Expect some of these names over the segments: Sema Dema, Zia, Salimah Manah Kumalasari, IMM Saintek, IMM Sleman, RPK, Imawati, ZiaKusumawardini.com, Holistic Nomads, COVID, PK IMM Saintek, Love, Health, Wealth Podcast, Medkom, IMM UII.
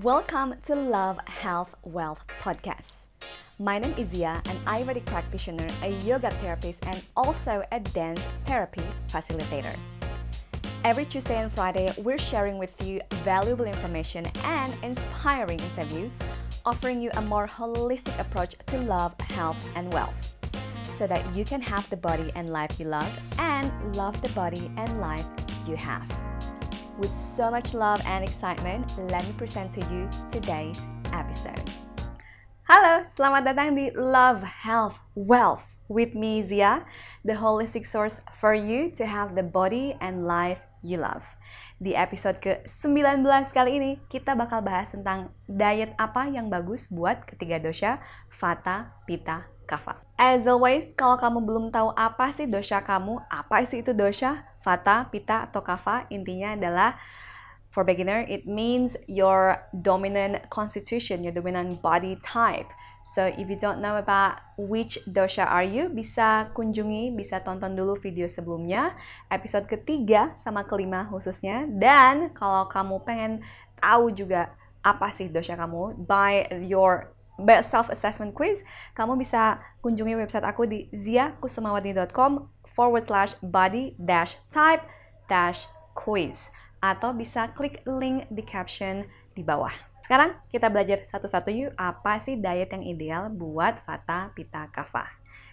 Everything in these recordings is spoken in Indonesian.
Welcome to Love, Health, Wealth Podcast. My name is Zia, an Ayurvedic practitioner, a yoga therapist, and also a dance therapy facilitator. Every Tuesday and Friday, we're sharing with you valuable information and inspiring interview, offering you a more holistic approach to love, health, and wealth, so that you can have the body and life you love, and love the body and life you have. With so much love and excitement, let me present to you today's episode. Halo, selamat datang di Love, Health, Wealth with me, Zia, the holistic source for you to have the body and life you love. Di episode ke-19 kali ini, kita bakal bahas tentang diet apa yang bagus buat ketiga dosha, Vata, Pitta, Kapha. As always, kalau kamu belum tahu apa sih dosha kamu, apa sih itu dosha, Vata, Pitta, atau Kapha, intinya adalah for beginner, it means your dominant constitution, your dominant body type. So if you don't know about which dosha are you, bisa kunjungi, bisa tonton dulu video sebelumnya, episode ketiga sama kelima khususnya. Dan kalau kamu pengen tahu juga apa sih dosha kamu, by your self-assessment quiz, kamu bisa kunjungi website aku di ziakusumawardini.com/body-type-quiz, atau bisa klik link di caption di bawah. Sekarang kita belajar satu-satu yuk, apa sih diet yang ideal buat Vata, Pitta, Kapha.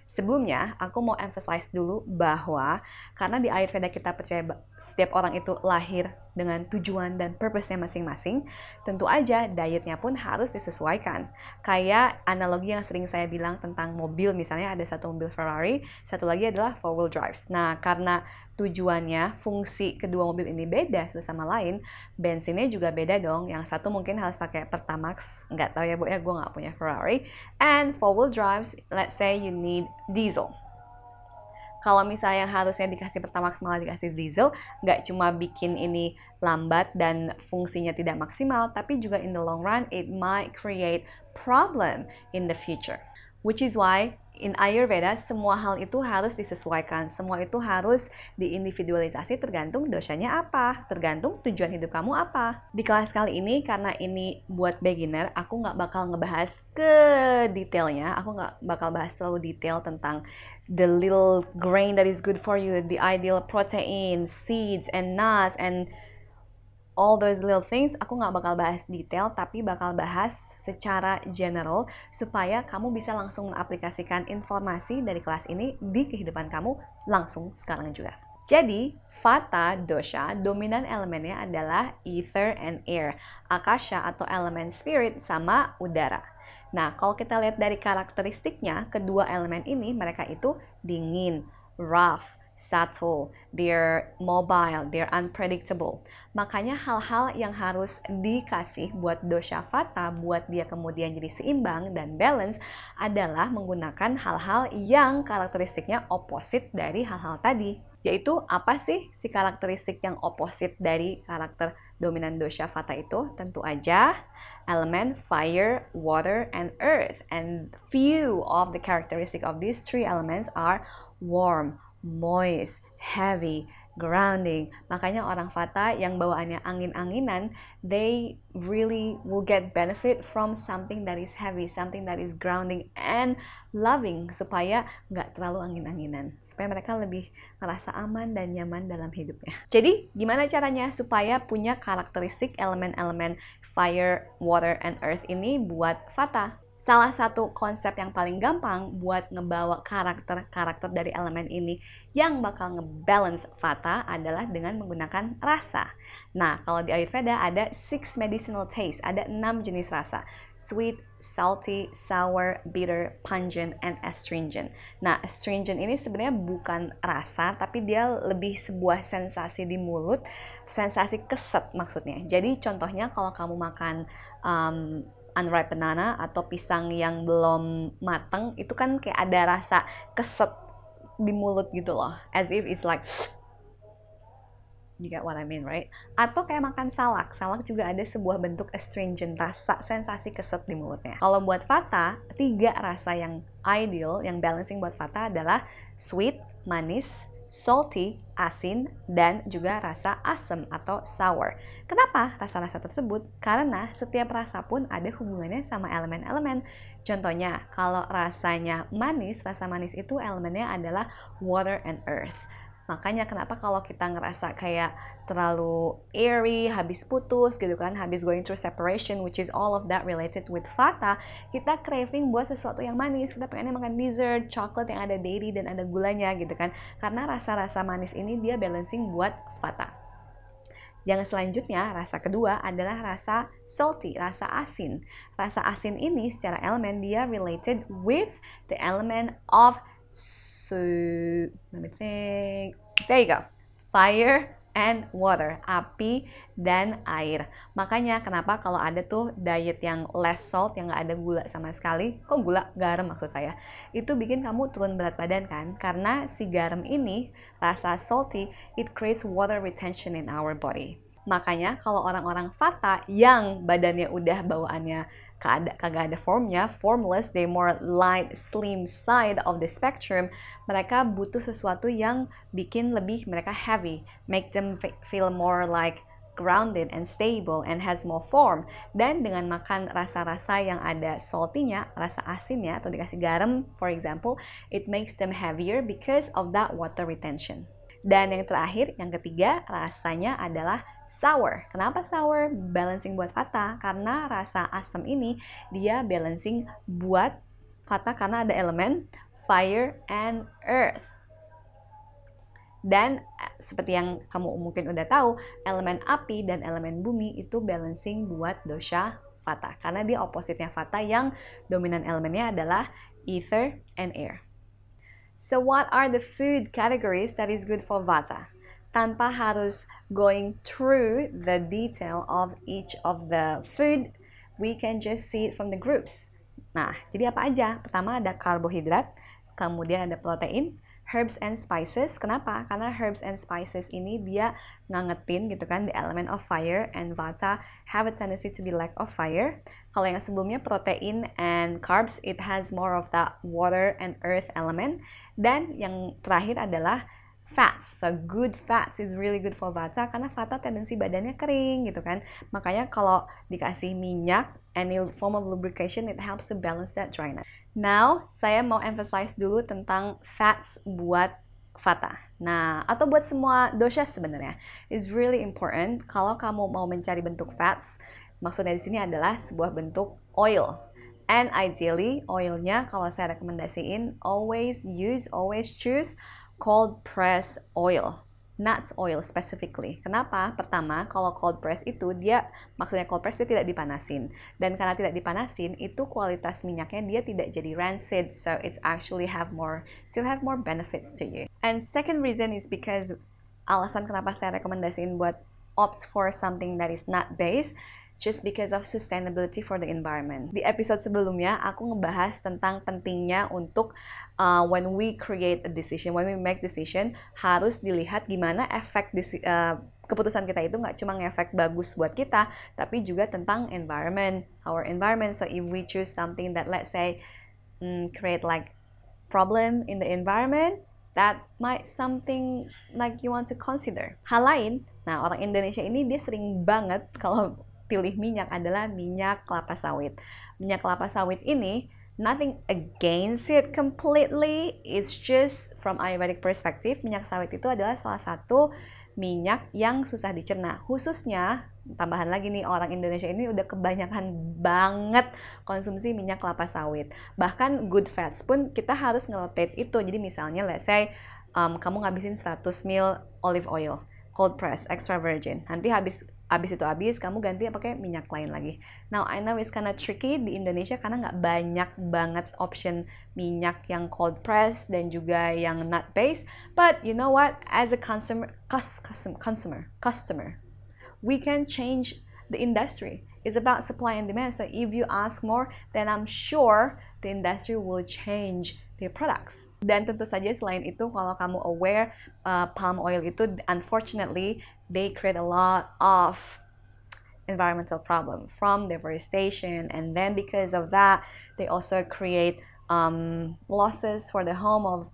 Sebelumnya, aku mau emphasize dulu bahwa karena di Ayurveda kita percaya setiap orang itu lahir dengan tujuan dan purpose-nya masing-masing, tentu aja dietnya pun harus disesuaikan. Kayak analogi yang sering saya bilang tentang mobil, misalnya ada satu mobil Ferrari, satu lagi adalah four-wheel drives. Nah, karena tujuannya, fungsi kedua mobil ini beda satu sama lain, bensinnya juga beda dong. Yang satu mungkin harus pakai Pertamax, nggak tahu ya Bu ya, gue nggak punya Ferrari. And four-wheel drives, let's say you need diesel. Kalau misalnya harusnya dikasih Pertamax malah dikasih diesel, nggak cuma bikin ini lambat dan fungsinya tidak maksimal, tapi juga in the long run it might create problem in the future. Which is why in Ayurveda semua hal itu harus disesuaikan, semua itu harus diindividualisasi tergantung doshanya apa, tergantung tujuan hidup kamu apa. Di kelas kali ini, karena ini buat beginner, aku nggak bakal ngebahas ke detailnya, aku nggak bakal bahas terlalu detail tentang the little grain that is good for you, the ideal protein, seeds and nuts and all those little things. Aku nggak bakal bahas detail, tapi bakal bahas secara general supaya kamu bisa langsung mengaplikasikan informasi dari kelas ini di kehidupan kamu langsung sekarang juga. Jadi, Vata dosha, dominan elemennya adalah ether and air, akasha atau elemen spirit sama udara. Nah, kalau kita lihat dari karakteristiknya, kedua elemen ini mereka itu dingin, rough, subtle, they're mobile, they're unpredictable. Makanya hal-hal yang harus dikasih buat dosha Vata, buat dia kemudian jadi seimbang dan balance, adalah menggunakan hal-hal yang karakteristiknya opposite dari hal-hal tadi. Yaitu apa sih si karakteristik yang opposite dari karakter dominan dosha Vata itu? Tentu aja elemen fire, water, and earth. And few of the characteristic of these three elements are warm, moist, heavy, grounding. Makanya orang Vata yang bawaannya angin-anginan, they really will get benefit from something that is heavy, something that is grounding and loving, supaya nggak terlalu angin-anginan, supaya mereka lebih merasa aman dan nyaman dalam hidupnya. Jadi gimana caranya supaya punya karakteristik elemen-elemen fire, water, and earth ini buat Vata? Salah satu konsep yang paling gampang buat ngebawa karakter-karakter dari elemen ini yang bakal ngebalance Vata adalah dengan menggunakan rasa. Nah, kalau di Ayurveda ada 6 medicinal taste, ada 6 jenis rasa. Sweet, salty, sour, bitter, pungent, and astringent. Nah, astringent ini sebenarnya bukan rasa, tapi dia lebih sebuah sensasi di mulut, sensasi keset maksudnya. Jadi contohnya kalau kamu makan unripe banana atau pisang yang belum mateng, itu kan kayak ada rasa keset di mulut gitu loh, as if it's like, you get what I mean, right? Atau kayak makan salak juga ada sebuah bentuk astringent, rasa sensasi keset di mulutnya. Kalau buat Vata, 3 rasa yang ideal, yang balancing buat Vata adalah sweet, manis, salty, asin, dan juga rasa asam atau sour. Kenapa rasa-rasa tersebut? Karena setiap rasa pun ada hubungannya sama elemen-elemen. Contohnya, kalau rasanya manis, rasa manis itu elemennya adalah water and earth. Makanya kenapa kalau kita ngerasa kayak terlalu airy, habis putus gitu kan, habis going through separation, which is all of that related with Vata, kita craving buat sesuatu yang manis, kita pengennya makan dessert, coklat yang ada dairy dan ada gulanya gitu kan. Karena rasa-rasa manis ini dia balancing buat Vata. Yang selanjutnya, rasa kedua adalah rasa salty, rasa asin. Rasa asin ini secara elemen dia related with the element of fire and water, api dan air. Makanya kenapa kalau ada tuh diet yang less salt, yang nggak ada gula sama sekali, kok gula, garam maksud saya, itu bikin kamu turun berat badan kan, karena si garam ini, rasa salty, it creates water retention in our body. Makanya kalau orang-orang Vata yang badannya udah bawaannya kagak ada formnya, formless, they more light, slim side of the spectrum, mereka butuh sesuatu yang bikin lebih mereka heavy, make them feel more like grounded and stable and has more form. Dan dengan makan rasa-rasa yang ada salty-nya, rasa asinnya, atau dikasih garam, for example, it makes them heavier because of that water retention. Dan yang terakhir, yang ketiga, rasanya adalah sour. Kenapa sour? Balancing buat Vata, karena rasa asam ini dia balancing buat Vata karena ada elemen fire and earth. Dan seperti yang kamu mungkin udah tahu, elemen api dan elemen bumi itu balancing buat dosha Vata, karena dia opositnya Vata yang dominan elemennya adalah ether and air. So what are the food categories that is good for Vata? Tanpa harus going through the detail of each of the food, we can just see it from the groups. Nah, jadi apa aja? Pertama ada karbohidrat, kemudian ada protein, herbs and spices. Kenapa? Karena herbs and spices ini dia ngangetin gitu kan, the element of fire, and Vata have a tendency to be lack of fire. Kalau yang sebelumnya protein and carbs, it has more of that water and earth element. Dan yang terakhir adalah fats. So good fats is really good for Vata, karena Vata tendensi badannya kering gitu kan. Makanya kalau dikasih minyak, any form of lubrication, it helps to balance that dryness. Now, saya mau emphasize dulu tentang fats buat Vata. Nah, atau buat semua dosha sebenarnya. It's really important kalau kamu mau mencari bentuk fats. Maksudnya di sini adalah sebuah bentuk oil. And ideally, oilnya kalau saya rekomendasiin, always choose cold press oil. Nuts oil specifically. Kenapa? Pertama, kalau cold press itu dia, maksudnya cold press dia tidak dipanasin. Dan karena tidak dipanasin, itu kualitas minyaknya dia tidak jadi rancid. So it's actually still have more benefits to you. And second reason is because alasan kenapa saya rekomendasiin buat opt for something that is nut based, just because of sustainability for the environment. Di episode sebelumnya, aku ngebahas tentang pentingnya untuk when we create a decision, when we make decision, harus dilihat gimana efek keputusan kita itu nggak cuma ngefek bagus buat kita, tapi juga tentang environment, our environment. So if we choose something that let's say create like problem in the environment, that might something like you want to consider. Hal lain, nah orang Indonesia ini dia sering banget kalau pilih minyak adalah minyak kelapa sawit. Minyak kelapa sawit ini, nothing against it completely, it's just from Ayurvedic perspective, minyak sawit itu adalah salah satu minyak yang susah dicerna. Khususnya, tambahan lagi nih, orang Indonesia ini udah kebanyakan banget konsumsi minyak kelapa sawit. Bahkan good fats pun kita harus ngerotate itu. Jadi misalnya, let's say, kamu ngabisin 100 ml olive oil, cold press, extra virgin. Nanti habis itu kamu ganti pakai minyak lain lagi. Now I know it's kinda tricky di Indonesia karena nggak banyak banget option minyak yang cold press dan juga yang nut based. But you know what? As a customer, we can change the industry. It's about supply and demand. So if you ask more, then I'm sure the industry will change their products. Dan tentu saja selain itu, kalau kamu aware, palm oil itu unfortunately they create a lot of environmental problem from deforestation, and then because of that they also create losses for the home of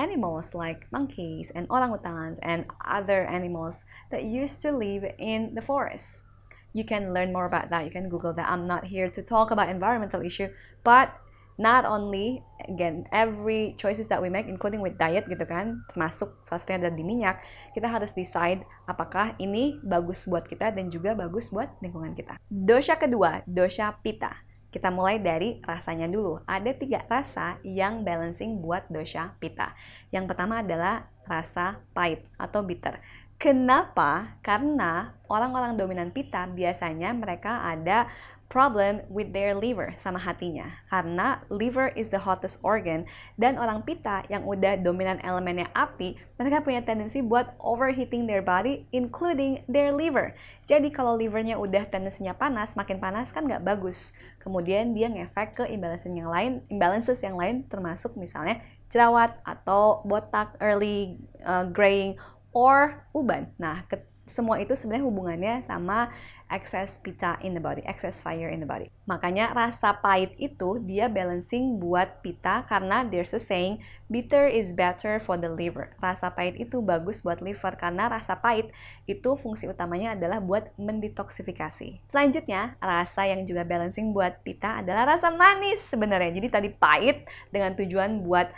animals like monkeys and orangutans and other animals that used to live in the forest. You can learn more about that. You can Google that. I'm not here to talk about environmental issue, but not only, again, every choices that we make, including with diet gitu kan, termasuk salah satunya ada di minyak, kita harus decide apakah ini bagus buat kita dan juga bagus buat lingkungan kita. Dosha kedua, dosha pitta. Kita mulai dari rasanya dulu. Ada 3 rasa yang balancing buat dosha pitta. Yang pertama adalah rasa pahit atau bitter. Kenapa? Karena orang-orang dominan pitta biasanya mereka ada problem with their liver, sama hatinya. Karena liver is the hottest organ, dan orang pitta yang udah dominan elemennya api, mereka punya tendensi buat overheating their body, including their liver. Jadi kalau livernya udah tendensinya panas, makin panas kan nggak bagus. Kemudian dia ngefek ke imbalances yang lain, termasuk misalnya jerawat atau botak, early graying, or uban. Nah, semua itu sebenarnya hubungannya sama excess pitta in the body, excess fire in the body. Makanya rasa pahit itu dia balancing buat pitta karena there's a saying, bitter is better for the liver. Rasa pahit itu bagus buat liver karena rasa pahit itu fungsi utamanya adalah buat mendetoksifikasi. Selanjutnya, rasa yang juga balancing buat pitta adalah rasa manis sebenarnya. Jadi tadi pahit dengan tujuan buat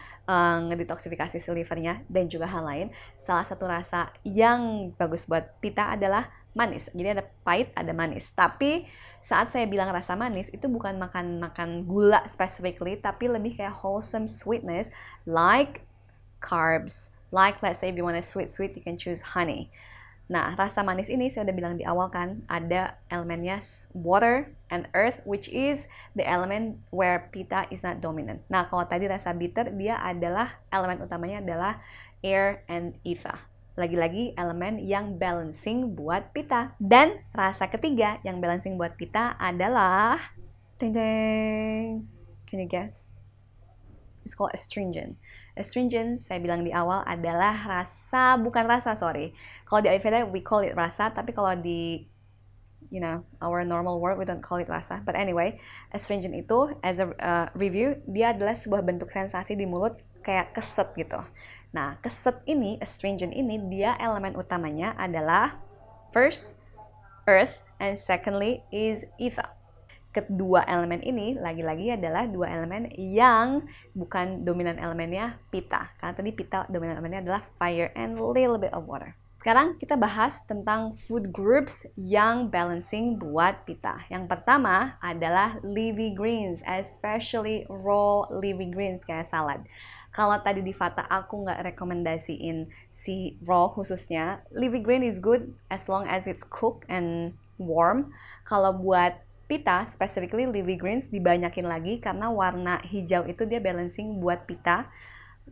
ngedetoksifikasi si livernya dan juga hal lain. Salah satu rasa yang bagus buat pitta adalah manis. Jadi ada pahit, ada manis. Tapi saat saya bilang rasa manis itu bukan makan gula specifically, tapi lebih kayak wholesome sweetness like carbs. Like let's say if you want a sweet, you can choose honey. Nah, rasa manis ini saya udah bilang di awal kan, ada elemennya water and earth, which is the element where pitta is not dominant. Nah, kalau tadi rasa bitter, dia adalah elemen utamanya adalah air and ether. Lagi-lagi elemen yang balancing buat pitta. Dan rasa ketiga yang balancing buat pitta adalah can you guess? It's called astringent. Astringent, saya bilang di awal adalah rasa, bukan rasa, sorry. Kalau di Ayurveda, we call it rasa, tapi kalau di our normal word, we don't call it rasa. But anyway, astringent itu, as a review, dia adalah sebuah bentuk sensasi di mulut kayak keset gitu. Nah, keset ini, astringent ini, dia elemen utamanya adalah first, earth, and secondly is ether. Kedua elemen ini lagi-lagi adalah dua elemen yang bukan dominan elemennya pitta. Karena tadi pitta dominan elemennya adalah fire and little bit of water. Sekarang kita bahas tentang food groups yang balancing buat pitta. Yang pertama adalah leafy greens, especially raw leafy greens kayak salad. Kalau tadi di Vata aku nggak rekomendasiin si raw khususnya. Leafy green is good as long as it's cooked and warm. Kalau buat pitta, specifically leafy greens dibanyakin lagi karena warna hijau itu dia balancing buat pitta.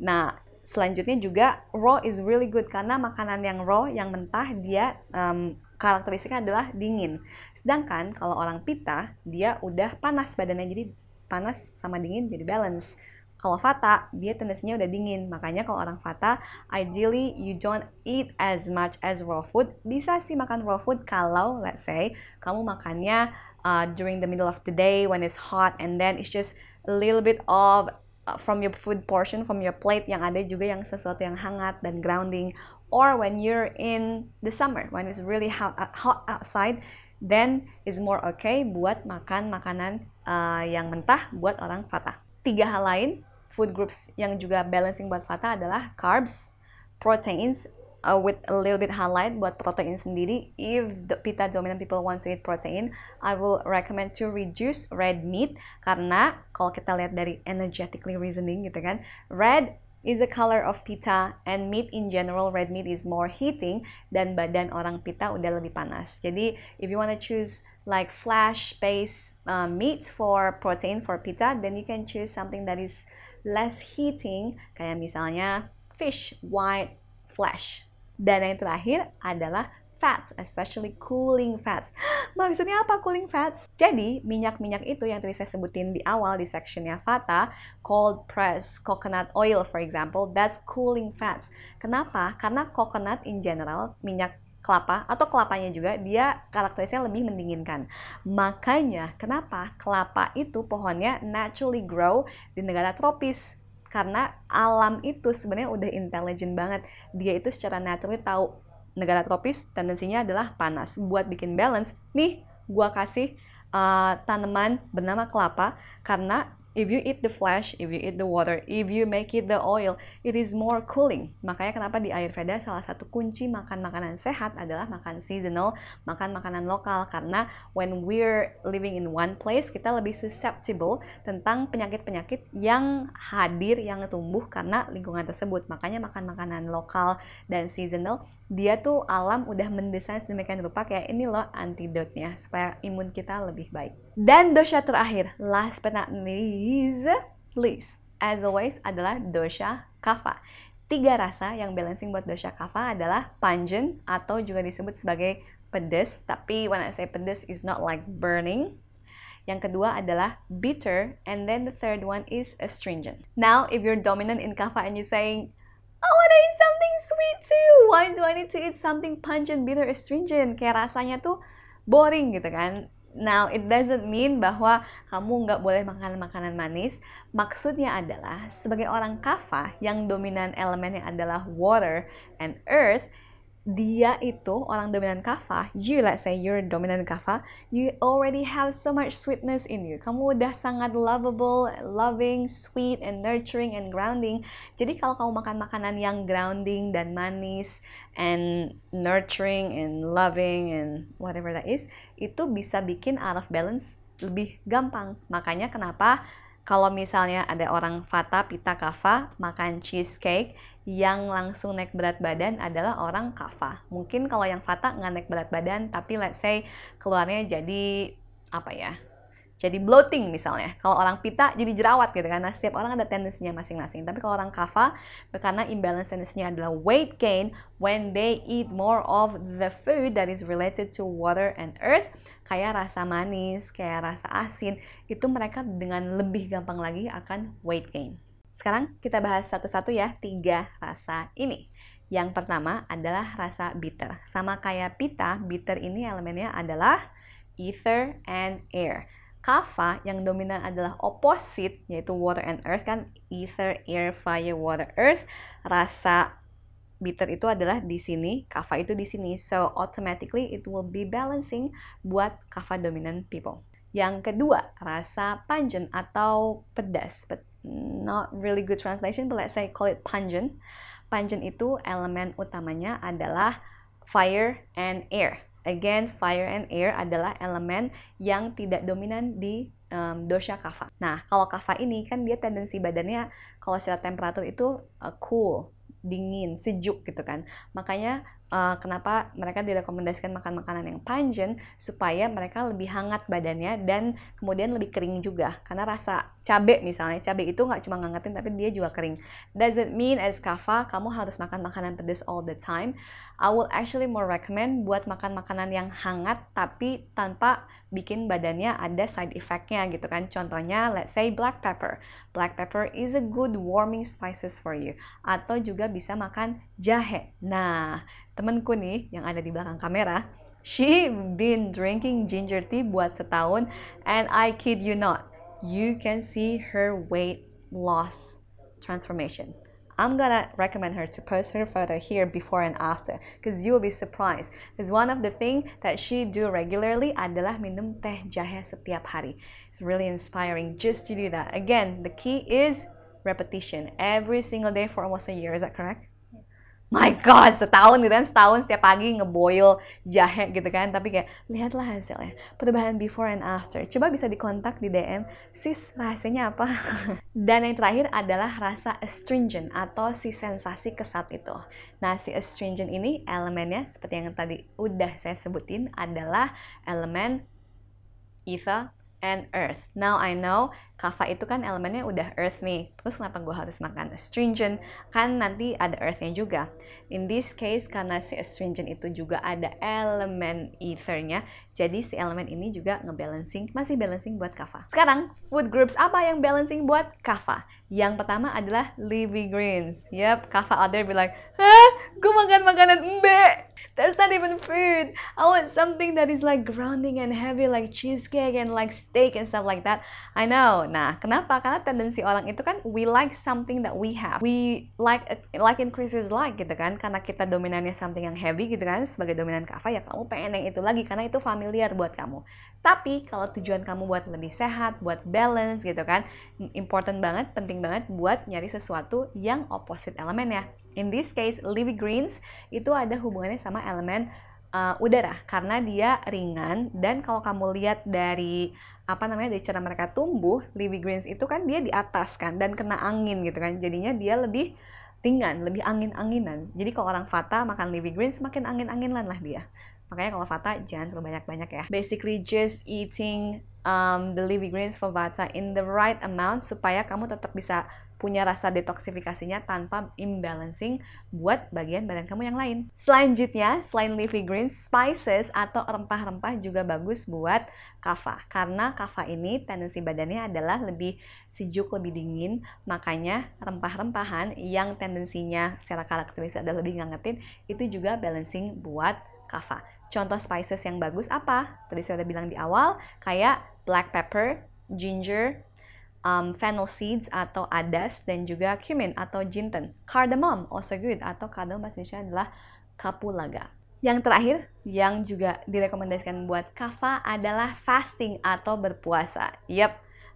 Nah, selanjutnya juga raw is really good karena makanan yang raw, yang mentah, dia karakteristiknya adalah dingin. Sedangkan kalau orang pitta, dia udah panas badannya, jadi panas sama dingin jadi balance. Kalau Vata, dia tendensinya udah dingin. Makanya kalau orang Vata, ideally you don't eat as much as raw food. Bisa sih makan raw food kalau, let's say, kamu makannya during the middle of the day when it's hot and then it's just a little bit of from your food portion, from your plate yang ada juga yang sesuatu yang hangat dan grounding. Or when you're in the summer, when it's really hot outside, then it's more okay buat makan makanan yang mentah buat orang Vata. 3 hal lain, food groups yang juga balancing buat Vata adalah carbs, proteins with a little bit highlight buat protein sendiri. If the pitta dominant people want to eat protein, I will recommend to reduce red meat karena kalau kita lihat dari energetically reasoning gitu kan, red is a color of pitta and meat in general, red meat is more heating dan badan orang pitta udah lebih panas. Jadi if you want to choose like flash-based meat for protein for pitta, then you can choose something that is less heating, kayak misalnya fish, white flesh. Dan yang terakhir adalah fats, especially cooling fats. Maksudnya apa cooling fats? Jadi, minyak-minyak itu yang tadi saya sebutin di awal di sectionnya Vata, cold pressed coconut oil for example, that's cooling fats. Kenapa? Karena coconut in general, minyak kelapa atau kelapanya juga dia karakteristiknya lebih mendinginkan. Makanya kenapa kelapa itu pohonnya naturally grow di negara tropis Karena alam itu sebenarnya udah intelligent banget. Dia itu secara naturally tahu negara tropis tendensinya adalah panas. Buat bikin balance, nih gua kasih tanaman bernama kelapa, karena if you eat the flesh, if you eat the water, if you make it the oil, it is more cooling. Makanya kenapa di Ayurveda salah satu kunci makan makanan sehat adalah makan seasonal, makan makanan lokal. Karena when we're living in one place, kita lebih susceptible tentang penyakit-penyakit yang hadir, yang tumbuh karena lingkungan tersebut. Makanya makan makanan lokal dan seasonal, dia tuh alam udah mendesain sedemikian rupa kayak ini loh antidotnya, supaya imun kita lebih baik. Dan dosha terakhir, last but not least, as always, adalah dosha kapha. Tiga rasa yang balancing buat dosha kapha adalah pungent, atau juga disebut sebagai pedas. Tapi when I say pedas, it's not like burning. Yang kedua adalah bitter, and then the third one is astringent. Now, if you're dominant in kapha and you're saying, I wanna eat something sweet too, why do I need to eat something pungent, bitter, astringent? Kayak rasanya tuh boring gitu kan. Now, it doesn't mean bahwa kamu nggak boleh makan makanan manis. Maksudnya adalah, sebagai orang kapha yang dominan elemennya adalah water and earth, dia itu orang dominan kapha. You, let's say you're dominant kapha, you already have so much sweetness in you. Kamu udah sangat lovable, loving, sweet, and nurturing, and grounding. Jadi kalau kamu makan makanan yang grounding dan manis, and nurturing, and loving, and whatever that is, itu bisa bikin out of balance lebih gampang. Makanya kenapa kalau misalnya ada orang Vata, Pitta, Kapha makan cheesecake, yang langsung naik berat badan adalah orang Kapha. Mungkin kalau yang Vata nggak naik berat badan, tapi let's say keluarnya jadi apa ya? Jadi bloating misalnya. Kalau orang Pitta jadi jerawat gitu kan. Nah, setiap orang ada tendensinya masing-masing. Tapi kalau orang Kapha, karena imbalance tendensinya adalah weight gain when they eat more of the food that is related to water and earth, kayak rasa manis, kayak rasa asin, itu mereka dengan lebih gampang lagi akan weight gain. Sekarang kita bahas satu-satu ya, tiga rasa ini. Yang pertama adalah rasa bitter. Sama kayak Pitta, bitter ini elemennya adalah ether and air. Kapha yang dominan adalah opposite, yaitu water and earth kan, ether, air, fire, water, earth. Rasa bitter itu adalah di sini, kapha itu di sini, so automatically it will be balancing buat kapha dominant people. Yang kedua, rasa pungent atau pedas, but not really good translation, but let's say call it pungent. Pungent itu elemen utamanya adalah fire and air. Again, fire and air adalah elemen yang tidak dominan di dosha kapha. Nah, kalau kapha ini kan dia tendensi badannya kalau secara temperatur itu cool, dingin, sejuk gitu kan. Makanya kenapa mereka direkomendasikan makan makanan yang pungent, supaya mereka lebih hangat badannya dan kemudian lebih kering juga. Karena rasa cabai misalnya, cabai itu nggak cuma ngangetin tapi dia juga kering. Doesn't mean as kapha kamu harus makan makanan pedas all the time. I will actually more recommend buat makan makanan yang hangat tapi tanpa bikin badannya ada side effect-nya gitu kan. Contohnya let's say black pepper. Black pepper is a good warming spices for you. Atau juga bisa makan jahe. Nah, temanku nih yang ada di belakang kamera, she been drinking ginger tea buat setahun, and I kid you not, you can see her weight loss transformation. I'm gonna recommend her to post her photo here before and after, because you will be surprised. Because one of the things that she do regularly adalah minum teh jahe setiap hari. It's really inspiring just to do that. Again, the key is repetition every single day for almost a year. Is that correct? My God, setahun gitu kan, setahun setiap pagi ngeboil jahe gitu kan. Tapi kayak, lihatlah hasilnya, perubahan before and after. Coba bisa dikontak di DM, sis rasanya apa? Dan yang terakhir adalah rasa astringent atau si sensasi kesat itu. Nah, si astringent ini elemennya seperti yang tadi udah saya sebutin adalah elemen ether and earth. Now I know kapha itu kan elemennya udah earth nih, terus kenapa gue harus makan astringent? Kan nanti ada earthnya juga. In this case, karena si astringent itu juga ada elemen ethernya, jadi si elemen ini juga ngebalancing, masih balancing buat kapha. Sekarang food groups apa yang balancing buat kapha? Yang pertama adalah leafy greens. Yep, kapha out there be like, hah, gue makan makanan embe. That's not even food. I want something that is like grounding and heavy, like cheesecake and like steak and stuff like that. I know, Nah, kenapa? Karena tendensi orang itu kan we like something that we have. We like increases like gitu kan. Karena kita dominannya something yang heavy gitu kan. Sebagai dominan Kava ya kamu pengen yang itu lagi karena itu familiar buat kamu. Tapi kalau tujuan kamu buat lebih sehat, buat balance gitu kan, important banget, penting banget buat nyari sesuatu yang opposite elemennya. In this case, leafy greens itu ada hubungannya sama elemen udara karena dia ringan. Dan kalau kamu lihat dari dari cara mereka tumbuh, leafy greens itu kan dia di atas kan dan kena angin gitu kan, jadinya dia lebih ringan, lebih angin-anginan. Jadi kalau orang fata makan leafy greens makin angin-anginan lah dia. Makanya kalau fata jangan terlalu banyak-banyak ya. Basically just eating the leafy greens for vata in the right amount supaya kamu tetap bisa punya rasa detoksifikasinya tanpa imbalancing buat bagian badan kamu yang lain. Selanjutnya, selain leafy greens, spices atau rempah-rempah juga bagus buat Kava. Karena Kava ini tendensi badannya adalah lebih sejuk, lebih dingin, makanya rempah-rempahan yang tendensinya secara karakteristik adalah lebih ngangetin, itu juga balancing buat Kava. Contoh spices yang bagus apa? Tadi saya udah bilang di awal, kayak black pepper, ginger, fennel seeds atau adas, dan juga cumin atau jinten. Cardamom also good, atau cardamom bahasa Indonesia adalah kapulaga. Yang terakhir yang juga direkomendasikan buat Kava adalah fasting atau berpuasa. Yep,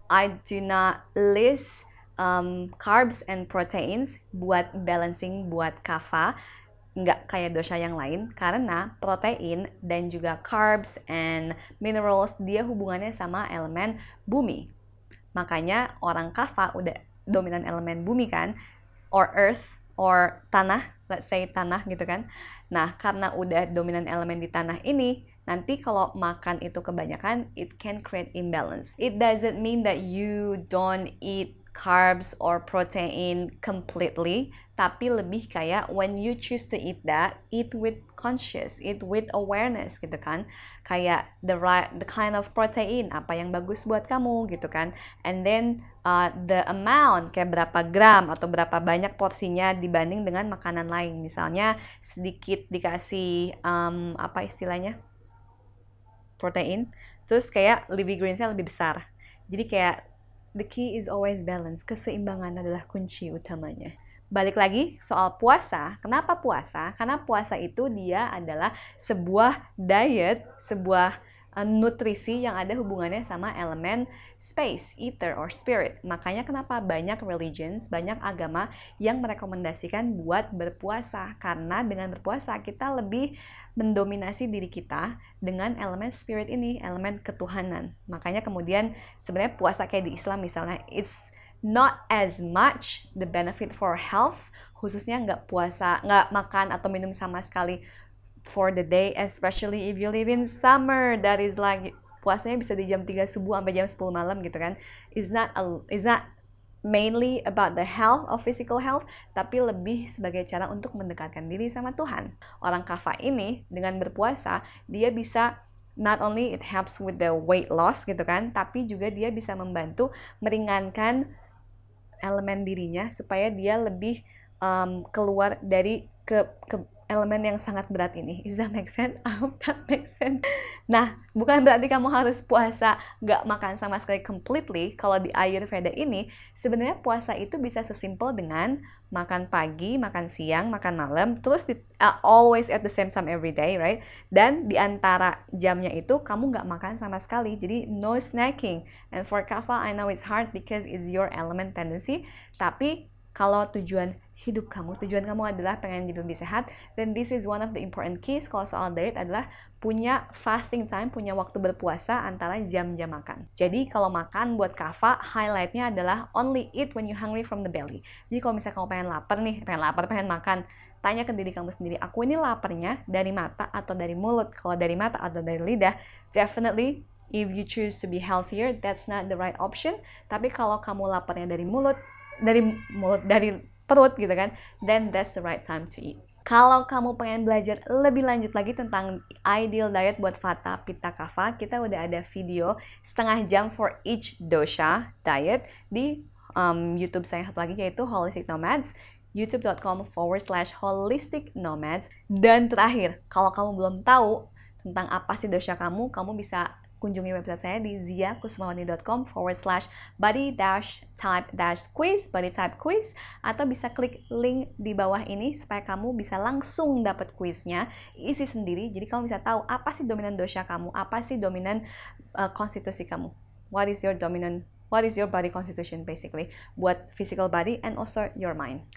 I do not list carbs and proteins buat balancing buat Kava, nggak kayak dosha yang lain, karena protein dan juga carbs and minerals dia hubungannya sama elemen bumi. Makanya orang Kava udah dominan elemen bumi kan, or earth, or tanah, let's say tanah gitu kan. Nah, karena udah dominan elemen di tanah ini, nanti kalau makan itu kebanyakan, it can create imbalance. It doesn't mean that you don't eat carbs or protein completely, tapi lebih kayak when you choose to eat that, eat with conscious, eat with awareness gitu kan, kayak the kind of protein apa yang bagus buat kamu gitu kan, and then the amount kayak berapa gram atau berapa banyak porsinya dibanding dengan makanan lain, misalnya sedikit dikasih protein, terus kayak leafy greensnya lebih besar, jadi kayak the key is always balance. Keseimbangan adalah kunci utamanya. Balik lagi soal puasa. Kenapa puasa? Karena puasa itu dia adalah sebuah diet, sebuah nutrisi yang ada hubungannya sama elemen space, ether, or spirit. Makanya kenapa banyak religions, banyak agama yang merekomendasikan buat berpuasa. Karena dengan berpuasa kita lebih mendominasi diri kita dengan elemen spirit ini, elemen ketuhanan. Makanya kemudian sebenarnya puasa kayak di Islam misalnya, it's not as much the benefit for health, khususnya nggak makan atau minum sama sekali for the day, especially if you live in summer, that is like puasanya bisa di jam 3 subuh sampai jam 10 malam gitu kan. It's not mainly about the health of physical health, tapi lebih sebagai cara untuk mendekatkan diri sama Tuhan. Orang Kava ini dengan berpuasa, dia bisa not only it helps with the weight loss gitu kan, tapi juga dia bisa membantu meringankan elemen dirinya supaya dia lebih keluar dari ke elemen yang sangat berat ini. Is that make sense? I hope that make sense. Nah, bukan berarti kamu harus puasa nggak makan sama sekali completely. Kalau di Ayurveda ini, sebenarnya puasa itu bisa sesimpel dengan makan pagi, makan siang, makan malam, terus always at the same time every day, right? Dan di antara jamnya itu, kamu nggak makan sama sekali. Jadi, no snacking. And for Kava, I know it's hard because it's your element tendency. Tapi, kalau tujuan kamu adalah pengen hidup lebih sehat, then this is one of the important keys kalau soal diet adalah punya fasting time, punya waktu berpuasa antara jam-jam makan. Jadi kalau makan buat Kava, highlightnya adalah only eat when you hungry from the belly. Jadi kalau misalnya kamu pengen makan, tanya ke diri kamu sendiri, aku ini laparnya dari mata atau dari mulut? Kalau dari mata atau dari lidah, definitely if you choose to be healthier, that's not the right option. Tapi kalau kamu laparnya dari perut gitu kan, then that's the right time to eat. Kalau kamu pengen belajar lebih lanjut lagi tentang ideal diet buat Vata, Pitta, Kapha, kita udah ada video setengah jam for each dosha diet di YouTube saya satu lagi, yaitu Holistic Nomads, youtube.com/holistic nomads. Dan terakhir, kalau kamu belum tahu tentang apa sih dosha kamu bisa kunjungi website saya di ziakusumawardini.com/body-type-quiz, body type quiz, atau bisa klik link di bawah ini supaya kamu bisa langsung dapat kuisnya, isi sendiri. Jadi kamu bisa tahu apa sih dominan dosha kamu, apa sih dominan konstitusi kamu. What is your dominant? What is your body constitution basically? Buat physical body and also your mind.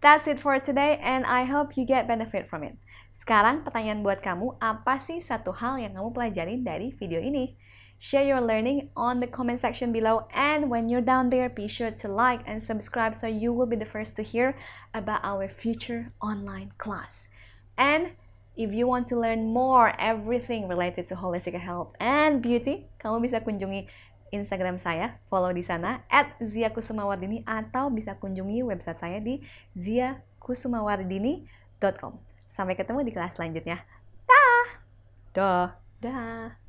That's it for today, and I hope you get benefit from it. Sekarang pertanyaan buat kamu, apa sih satu hal yang kamu pelajari dari video ini? Share your learning on the comment section below, and when you're down there, be sure to like and subscribe so you will be the first to hear about our future online class. And if you want to learn more everything related to holistic health and beauty, kamu bisa kunjungi Instagram saya, follow di sana @ziakusumawardini, atau bisa kunjungi website saya di ziakusumawardini.com. Sampai ketemu di kelas selanjutnya. Dah.